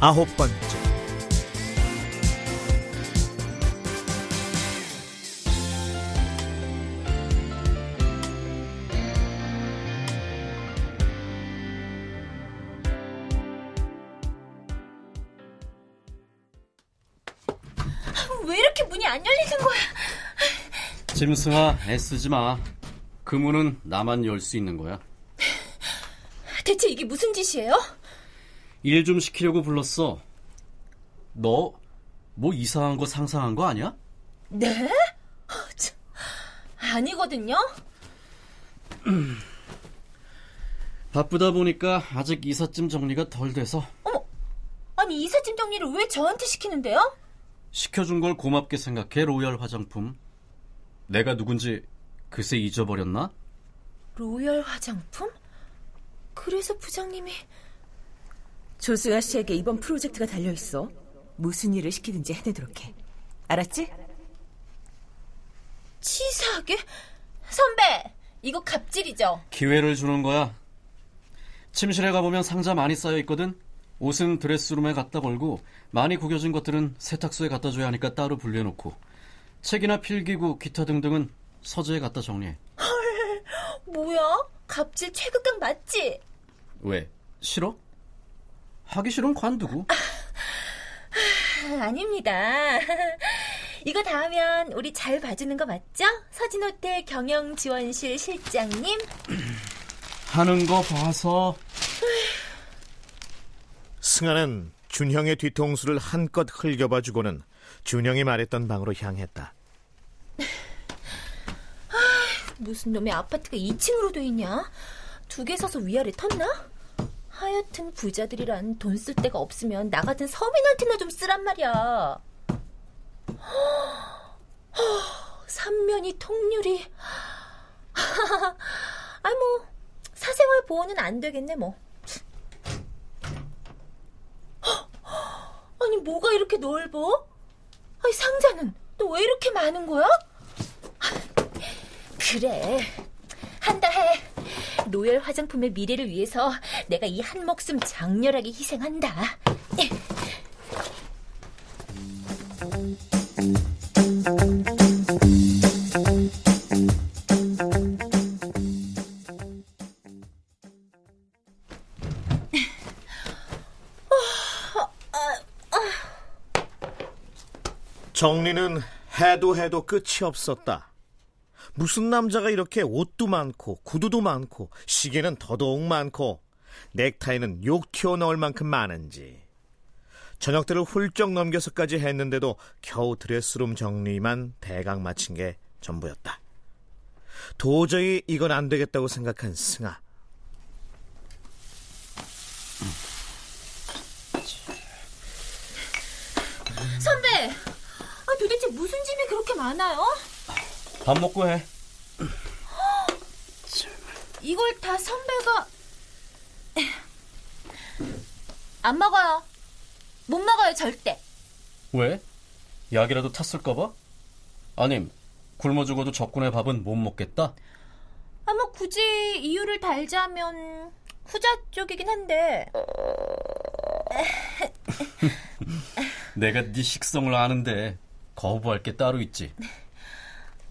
9번째. 왜 이렇게 문이 안 열리는 거야? 짐승아, 애쓰지 마. 그 문은 나만 열 수 있는 거야. 대체 이게 무슨 짓이에요? 일 좀 시키려고 불렀어. 너 뭐 이상한 거 상상한 거 아니야? 네? 아니거든요. 바쁘다 보니까 아직 이삿짐 정리가 덜 돼서. 어머, 아니 이삿짐 정리를 왜 저한테 시키는데요? 시켜준 걸 고맙게 생각해, 로열 화장품. 내가 누군지 글쎄 잊어버렸나? 로열 화장품? 그래서 부장님이... 조승아 씨에게 이번 프로젝트가 달려있어. 무슨 일을 시키든지 해내도록 해. 알았지? 치사하게? 선배, 이거 갑질이죠? 기회를 주는 거야. 침실에 가보면 상자 많이 쌓여있거든. 옷은 드레스룸에 갖다 걸고, 많이 구겨진 것들은 세탁소에 갖다 줘야 하니까 따로 분리해놓고, 책이나 필기구, 기타 등등은 서재에 갖다 정리해. 헐, 뭐야? 갑질 최극강 맞지? 왜? 싫어? 하기 싫으면 관두고. 아닙니다. 이거 다 하면 우리 잘 봐주는 거 맞죠? 서진호텔 경영지원실 실장님. 하는 거 봐서. 승아는 준형의 뒤통수를 한껏 흘겨봐주고는 준형이 말했던 방으로 향했다. 무슨 놈의 아파트가 2층으로 돼 있냐? 두 개 사서 위아래 텄나? 하여튼 부자들이란 돈 쓸 데가 없으면 나 같은 서민한테나 좀 쓰란 말이야. 삼면이 통유리. 아니 뭐 사생활 보호는 안 되겠네 뭐. 아니 뭐가 이렇게 넓어? 아니 상자는 또 왜 이렇게 많은 거야? 그래, 한다 해. 로열 화장품의 미래를 위해서 내가 이 한 목숨 장렬하게 희생한다. 정리는 해도 해도 끝이 없었다. 무슨 남자가 이렇게 옷도 많고 구두도 많고 시계는 더더욱 많고 넥타이는 욕 튀어나올 만큼 많은지. 저녁 때를 훌쩍 넘겨서까지 했는데도 겨우 드레스룸 정리만 대강 마친 게 전부였다. 도저히 이건 안 되겠다고 생각한 승아. 선배, 도대체 무슨 짐이 그렇게 많아요? 밥 먹고 해. 이걸 다 선배가... 안 먹어요. 못 먹어요, 절대. 왜? 약이라도 탔을까 봐? 아님 굶어 죽어도 적군의 밥은 못 먹겠다? 뭐 굳이 이유를 달자면 후자 쪽이긴 한데. 내가 네 식성을 아는데 거부할 게 따로 있지.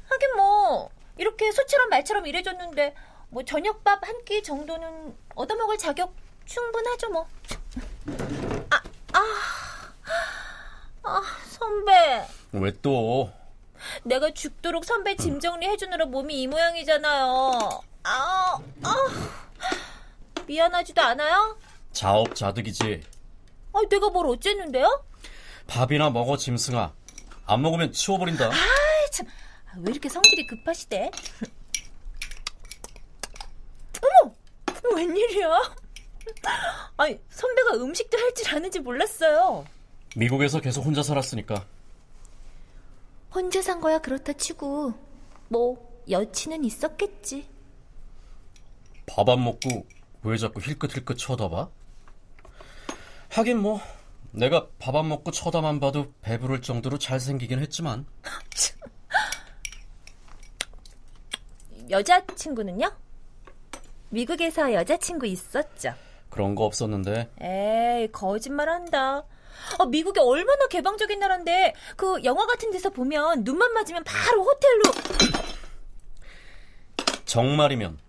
하긴 뭐 이렇게 소처럼 말처럼 일해줬는데 뭐 저녁밥 한 끼 정도는 얻어먹을 자격 충분하죠 뭐. 선배. 왜 또? 내가 죽도록 선배 짐 정리해주느라 몸이 이 모양이잖아요. 미안하지도 않아요? 자업자득이지. 내가 뭘 어쨌는데요? 밥이나 먹어, 짐승아. 안 먹으면 치워버린다. 참. 왜 이렇게 성질이 급하시대? 어머! 웬일이야? 아니, 선배가 음식도 할 줄 아는지 몰랐어요. 미국에서 계속 혼자 살았으니까. 혼자 산 거야 그렇다 치고 뭐 여친은 있었겠지. 밥 안 먹고 왜 자꾸 힐끗힐끗 쳐다봐? 하긴 뭐 내가 밥 안 먹고 쳐다만 봐도 배부를 정도로 잘생기긴 했지만. 여자친구는요? 미국에서 여자친구 있었죠? 그런 거 없었는데. 에이, 거짓말한다. 미국이 얼마나 개방적인 나라인데 그 영화 같은 데서 보면 눈만 맞으면 바로 호텔로. 정말이면?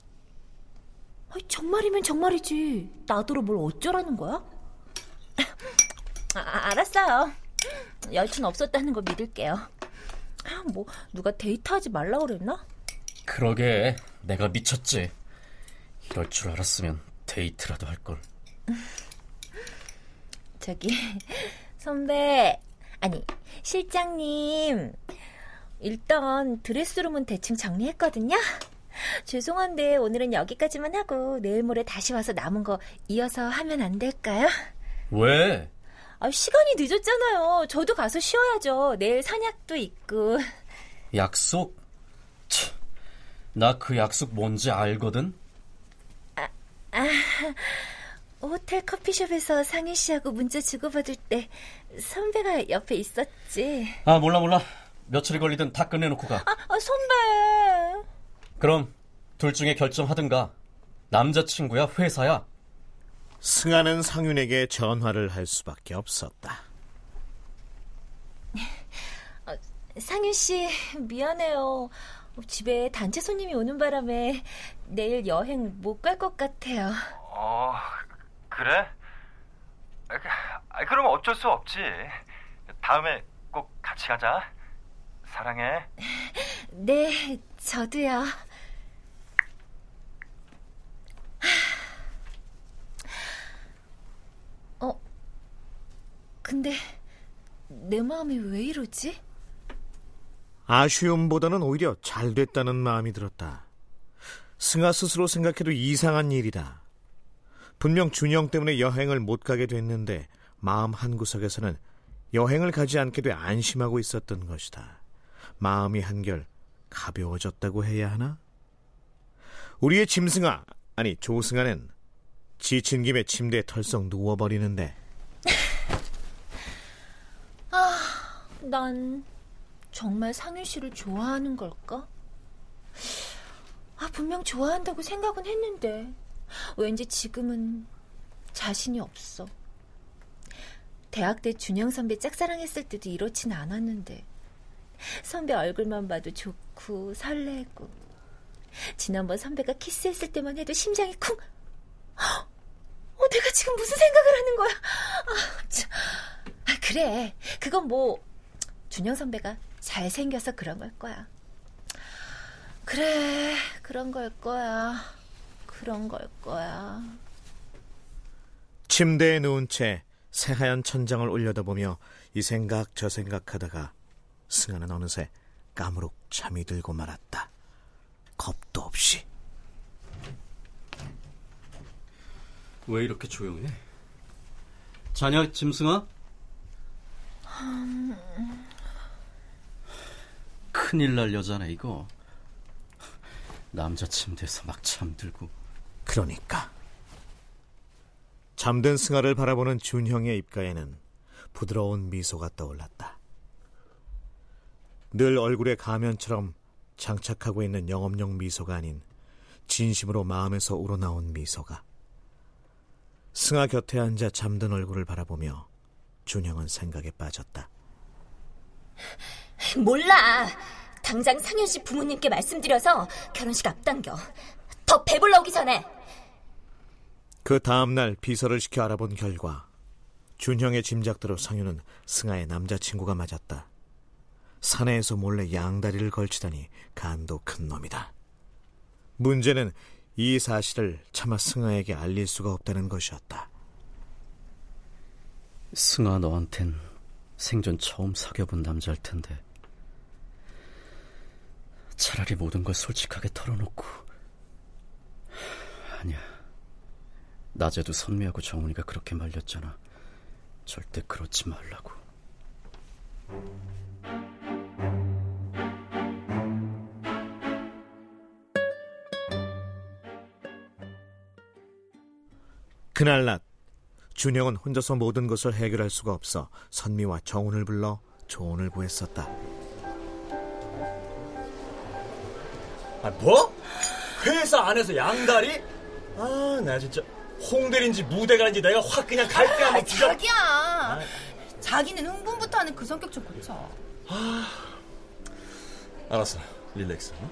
정말이면 정말이지. 나더러 뭘 어쩌라는 거야? 알았어요. 여친 없었다는 거 믿을게요. 뭐 누가 데이트하지 말라고 그랬나? 그러게, 내가 미쳤지. 이럴 줄 알았으면 데이트라도 할걸. 저기 선배, 아니 실장님, 일단 드레스룸은 대충 정리했거든요. 죄송한데 오늘은 여기까지만 하고 내일 모레 다시 와서 남은 거 이어서 하면 안 될까요? 왜? 아, 시간이 늦었잖아요. 저도 가서 쉬어야죠. 내일 산약도 있고. 약속? 나 그 약속 뭔지 알거든? 호텔 커피숍에서 상희 씨하고 문자 주고받을 때 선배가 옆에 있었지. 아, 몰라. 며칠이 걸리든 다 끝내놓고 가. 선배. 그럼 둘 중에 결정하든가. 남자친구야, 회사야. 승아는 상윤에게 전화를 할 수밖에 없었다. 상윤 씨, 미안해요. 집에 단체 손님이 오는 바람에 내일 여행 못 갈 것 같아요. 그래? 그럼 어쩔 수 없지. 다음에 꼭 같이 가자. 사랑해. 네, 저도요. 근데 내 마음이 왜 이러지? 아쉬움보다는 오히려 잘 됐다는 마음이 들었다. 승아 스스로 생각해도 이상한 일이다. 분명 준영 때문에 여행을 못 가게 됐는데 마음 한구석에서는 여행을 가지 않게 돼 안심하고 있었던 것이다. 마음이 한결 가벼워졌다고 해야 하나? 우리의 짐승아, 아니 조승아는 지친 김에 침대에 털썩 누워버리는데 난 정말 상윤 씨를 좋아하는 걸까? 분명 좋아한다고 생각은 했는데 왠지 지금은 자신이 없어. 대학 때 준영 선배 짝사랑했을 때도 이렇진 않았는데 선배 얼굴만 봐도 좋고 설레고, 지난번 선배가 키스했을 때만 해도 심장이 쿵! 내가 지금 무슨 생각을 하는 거야? 그래, 그건 뭐 준영 선배가 잘생겨서 그런 걸 거야. 그래, 그런 걸 거야. 침대에 누운 채 새하얀 천장을 올려다보며 이 생각 저 생각하다가 승아는 어느새 까무룩 잠이 들고 말았다. 겁도 없이. 왜 이렇게 조용해? 자냐, 짐승아? 큰일 날 여자네 이거. 남자 침대에서 막 잠들고. 그러니까. 잠든 승아를 바라보는 준형의 입가에는 부드러운 미소가 떠올랐다. 늘 얼굴에 가면처럼 장착하고 있는 영업용 미소가 아닌 진심으로 마음에서 우러나온 미소가. 승아 곁에 앉아 잠든 얼굴을 바라보며 준형은 생각에 빠졌다. 몰라. 당장 상현 씨 부모님께 말씀드려서 결혼식 앞당겨. 더 배불러 오기 전에. 그 다음날 비서를 시켜 알아본 결과 준형의 짐작대로 상현은 승아의 남자친구가 맞았다. 사내에서 몰래 양다리를 걸치다니 간도 큰 놈이다. 문제는 이 사실을 차마 승아에게 알릴 수가 없다는 것이었다. 승아, 너한텐 생전 처음 사귀어본 남자일 텐데 차라리 모든 걸 솔직하게 털어놓고. 아니야, 낮에도 선미하고 정훈이가 그렇게 말렸잖아. 절대 그렇지 말라고. 그날 낮 준영은 혼자서 모든 것을 해결할 수가 없어 선미와 정훈을 불러 조언을 구했었다. 아 뭐? 회사 안에서 양다리? 아 나 진짜 홍대인지 무대가인지 내가 확 그냥 갈게 한번 뒤져. 자기야 아. 자기는 흥분부터 하는 그 성격 좀 고쳐. 아 알았어 릴렉스. 응?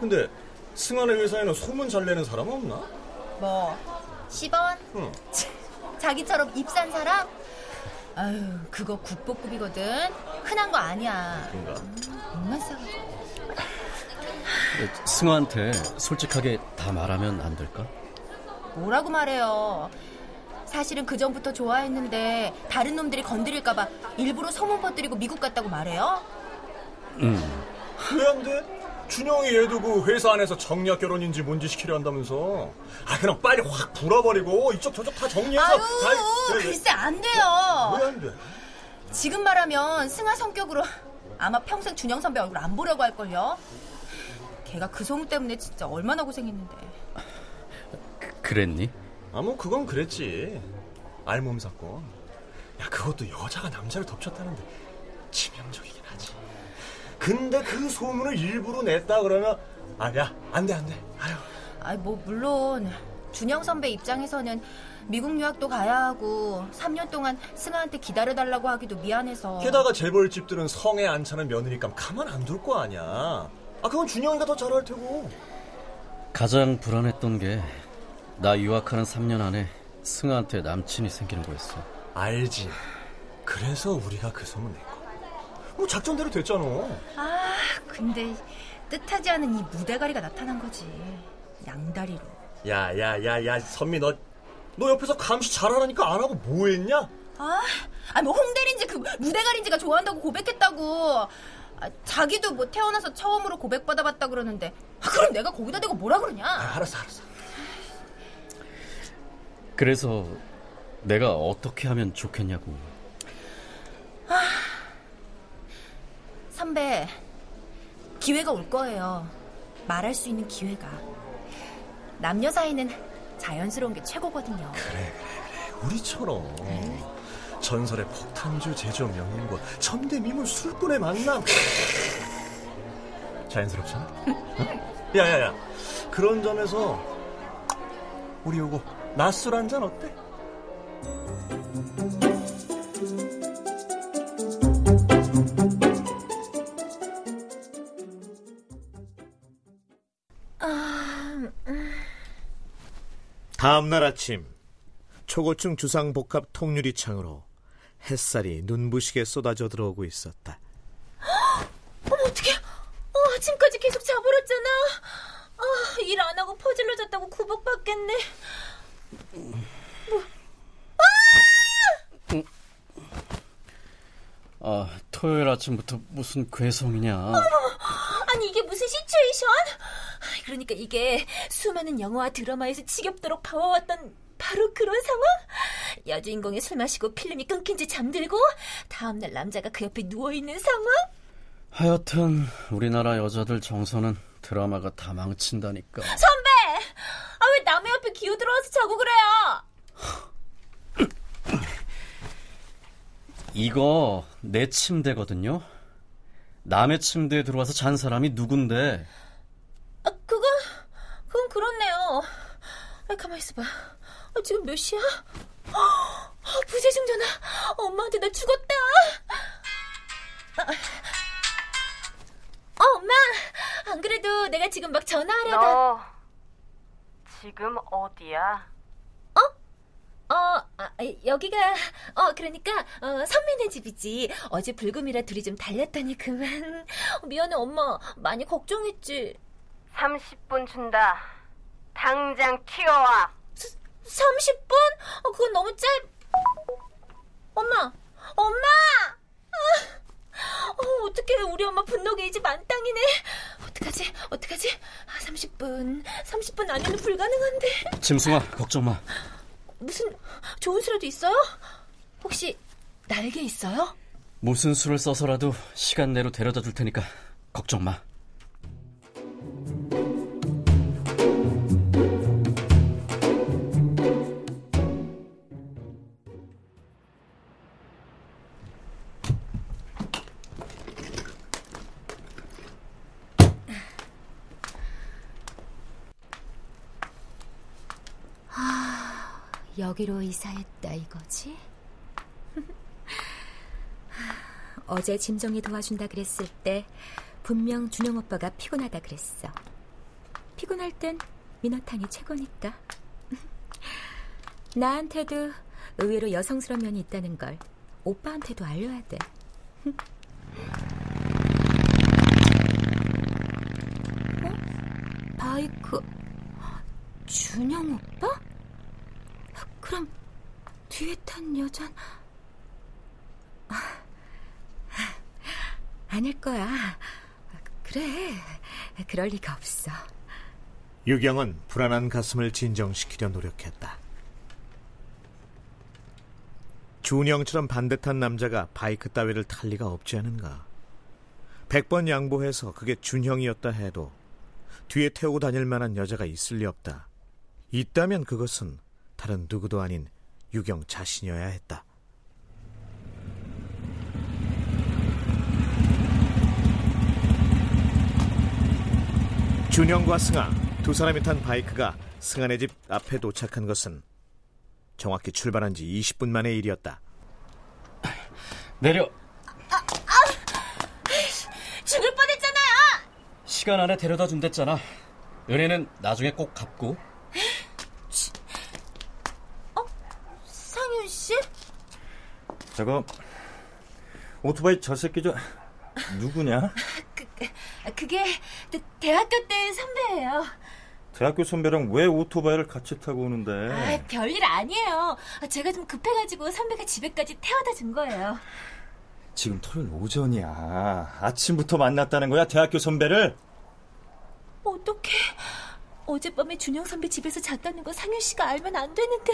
근데 승환의 회사에는 소문 잘 내는 사람 없나? 뭐? 10원? 응. 자기처럼 입산 사람? 아유 그거 국보급이거든. 흔한 거 아니야. 그런가? 엄만 싸가지고. 승아한테 솔직하게 다 말하면 안 될까? 뭐라고 말해요. 사실은 그 전부터 좋아했는데 다른 놈들이 건드릴까봐 일부러 소문 퍼뜨리고 미국 갔다고 말해요? 왜 안 돼? 준영이 얘도 그 회사 안에서 정략 결혼인지 뭔지 시키려 한다면서. 아 그럼 빨리 확 불어버리고 이쪽 저쪽 다 정리해서. 아유 잘... 글쎄 안 돼요. 왜 안 돼? 지금 말하면 승아 성격으로 아마 평생 준영 선배 얼굴 안 보려고 할걸요. 걔가 그 소문 때문에 진짜 얼마나 고생했는데. 그랬니? 아 뭐 그건 그랬지. 알몸 사건. 야 그것도 여자가 남자를 덮쳤다는데 치명적이긴 하지. 근데 그 소문을 일부러 냈다 그러면 아야 안돼 안돼. 아유. 아니 뭐 물론 준영 선배 입장에서는 미국 유학도 가야 하고 3년 동안 승아한테 기다려달라고 하기도 미안해서. 게다가 재벌집들은 성에 안 차는 며느리감 가만 안 둘 거 아니야. 아 그건 준영이가 더 잘할 테고. 가장 불안했던 게 나 유학하는 3년 안에 승아한테 남친이 생기는 거였어. 알지. 그래서 우리가 그 소문 낸 거. 뭐 작전대로 됐잖아. 아 근데 뜻하지 않은 이 무대가리가 나타난 거지. 양다리로. 야야야야 선미 너 옆에서 감시 잘하라니까 안 하고 뭐 했냐? 아 뭐 홍대리인지 그 무대가리인지가 좋아한다고 고백했다고. 아, 자기도 뭐 태어나서 처음으로 고백받아봤다 그러는데 아, 그럼 내가 거기다 대고 뭐라 그러냐. 아, 알았어. 그래서 내가 어떻게 하면 좋겠냐고. 아, 선배 기회가 올 거예요. 말할 수 있는 기회가. 남녀 사이는 자연스러운 게 최고거든요. 그래 우리처럼. 전설의 폭탄주 제조업 영인과 천대 미문 술꾼의 만남. 자연스럽잖아. 야야야 그런 점에서 우리 요거 낮술 한잔 어때? 다음날 아침 초고층 주상복합 통유리창으로 햇살이 눈부시게 쏟아져 들어오고 있었다. 어머 어떡해. 아침까지 계속 자버렸잖아. 일 안 하고 퍼질러 잤다고 구박받겠네. 뭐? 아 토요일 아침부터 무슨 괴성이냐. 아니 이게 무슨 시츄에이션? 그러니까 이게 수많은 영화와 드라마에서 지겹도록 봐왔던 바로 그런 상황? 여주인공이 술 마시고 필름이 끊긴 지 잠들고 다음날 남자가 그 옆에 누워있는 상황? 하여튼 우리나라 여자들 정서는 드라마가 다 망친다니까. 선배! 아 왜 남의 옆에 기어들어와서 자고 그래요? 이거 내 침대거든요. 남의 침대에 들어와서 잔 사람이 누군데. 아 그건 그렇네요. 아, 가만히 있어봐. 지금 몇 시야? 부재중 전화. 엄마한테 나 죽었다. 엄마 안 그래도 내가 지금 막 전화하려다. 너 지금 어디야? 여기가 그러니까 선미네 집이지. 어제 불금이라 둘이 좀 달렸더니 그만. 미안해 엄마 많이 걱정했지. 30분 준다. 당장 튀어와. 30분? 그건 너무 엄마! 어떡해 우리 엄마 분노가 이 집 안땅이네. 어떡하지? 30분 안에는 불가능한데. 짐승아, 걱정 마. 무슨 좋은 수라도 있어요? 혹시 날개 있어요? 무슨 수를 써서라도 시간 내로 데려다 줄 테니까 걱정 마. 여기로 이사했다 이거지? 어제 짐 정리 도와준다 그랬을 때 분명 준영 오빠가 피곤하다 그랬어. 피곤할 땐 민어탕이 최고니까. 나한테도 의외로 여성스러운 면이 있다는 걸 오빠한테도 알려야 돼. 어? 바이크 준영 오빠? 그럼 뒤에 탄 여잔 아닐 거야. 그래, 그럴 리가 없어. 유경은 불안한 가슴을 진정시키려 노력했다. 준영처럼 반듯한 남자가 바이크 따위를 탈 리가 없지 않은가. 100번 양보해서 그게 준형이었다 해도 뒤에 태우고 다닐 만한 여자가 있을 리 없다. 있다면 그것은 다른 누구도 아닌 유경 자신이어야 했다. 준영과 승아, 두 사람이 탄 바이크가 승아네 집 앞에 도착한 것은 정확히 출발한 지 20분 만의 일이었다. 내려. 죽을 뻔했잖아요. 시간 안에 데려다 준댔잖아. 은혜는 나중에 꼭 갚고. 저거 오토바이 저 새끼 저 누구냐? 그게 대학교 때 선배예요. 대학교 선배랑 왜 오토바이를 같이 타고 오는데? 아, 별일 아니에요. 제가 좀 급해가지고 선배가 집에까지 태워다 준 거예요. 지금 토요일 오전이야. 아침부터 만났다는 거야, 대학교 선배를? 어떡해. 어젯밤에 준영 선배 집에서 잤다는 거 상윤 씨가 알면 안 되는데.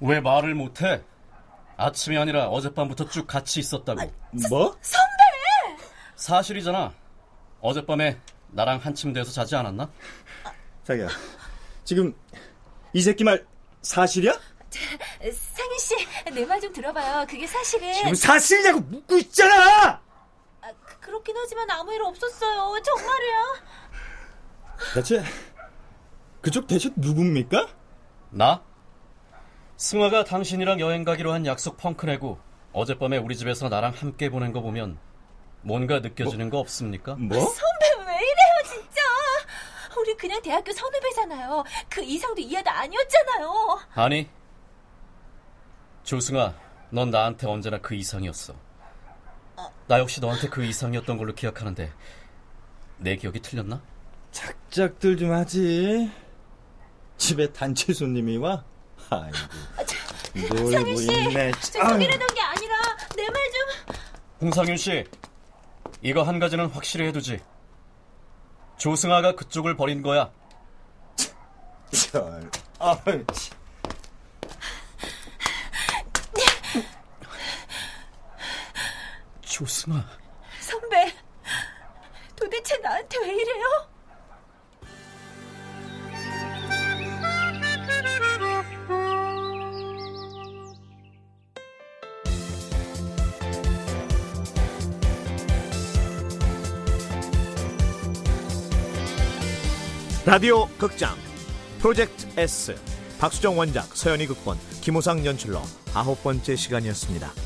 왜 말을 못해? 아침이 아니라 어젯밤부터 쭉 같이 있었다고. 뭐? 선배! 사실이잖아. 어젯밤에 나랑 한 침대에서 자지 않았나? 자기야, 지금 이 새끼 말 사실이야? 상윤 씨, 내 말 좀 들어봐요. 그게 사실이에요. 지금 사실이냐고 묻고 있잖아! 그렇긴 하지만 아무 일 없었어요. 정말이야. 대체 그쪽 대체 누굽니까? 나? 승아가 당신이랑 여행 가기로 한 약속 펑크내고 어젯밤에 우리 집에서 나랑 함께 보낸 거 보면 뭔가 느껴지는 거 없습니까? 뭐? 선배 왜 이래요 진짜. 우리 그냥 대학교 선후배잖아요. 그 이상도 이하도 아니었잖아요. 아니, 조승아, 넌 나한테 언제나 그 이상이었어. 나 역시 너한테 그 이상이었던 걸로 기억하는데 내 기억이 틀렸나? 작작들 좀 하지. 집에 단체 손님이 와? 아이고, 상윤 씨, 저 속이려던 게 아니라 내 말 좀. 홍상윤 씨, 이거 한 가지는 확실히 해두지. 조승아가 그쪽을 버린 거야. 참, 조승아. 선배, 도대체 나한테 왜 이래요? 라디오 극장 프로젝트 S, 박수정 원작, 서현이 극본, 김호상 연출로 9번째 시간이었습니다.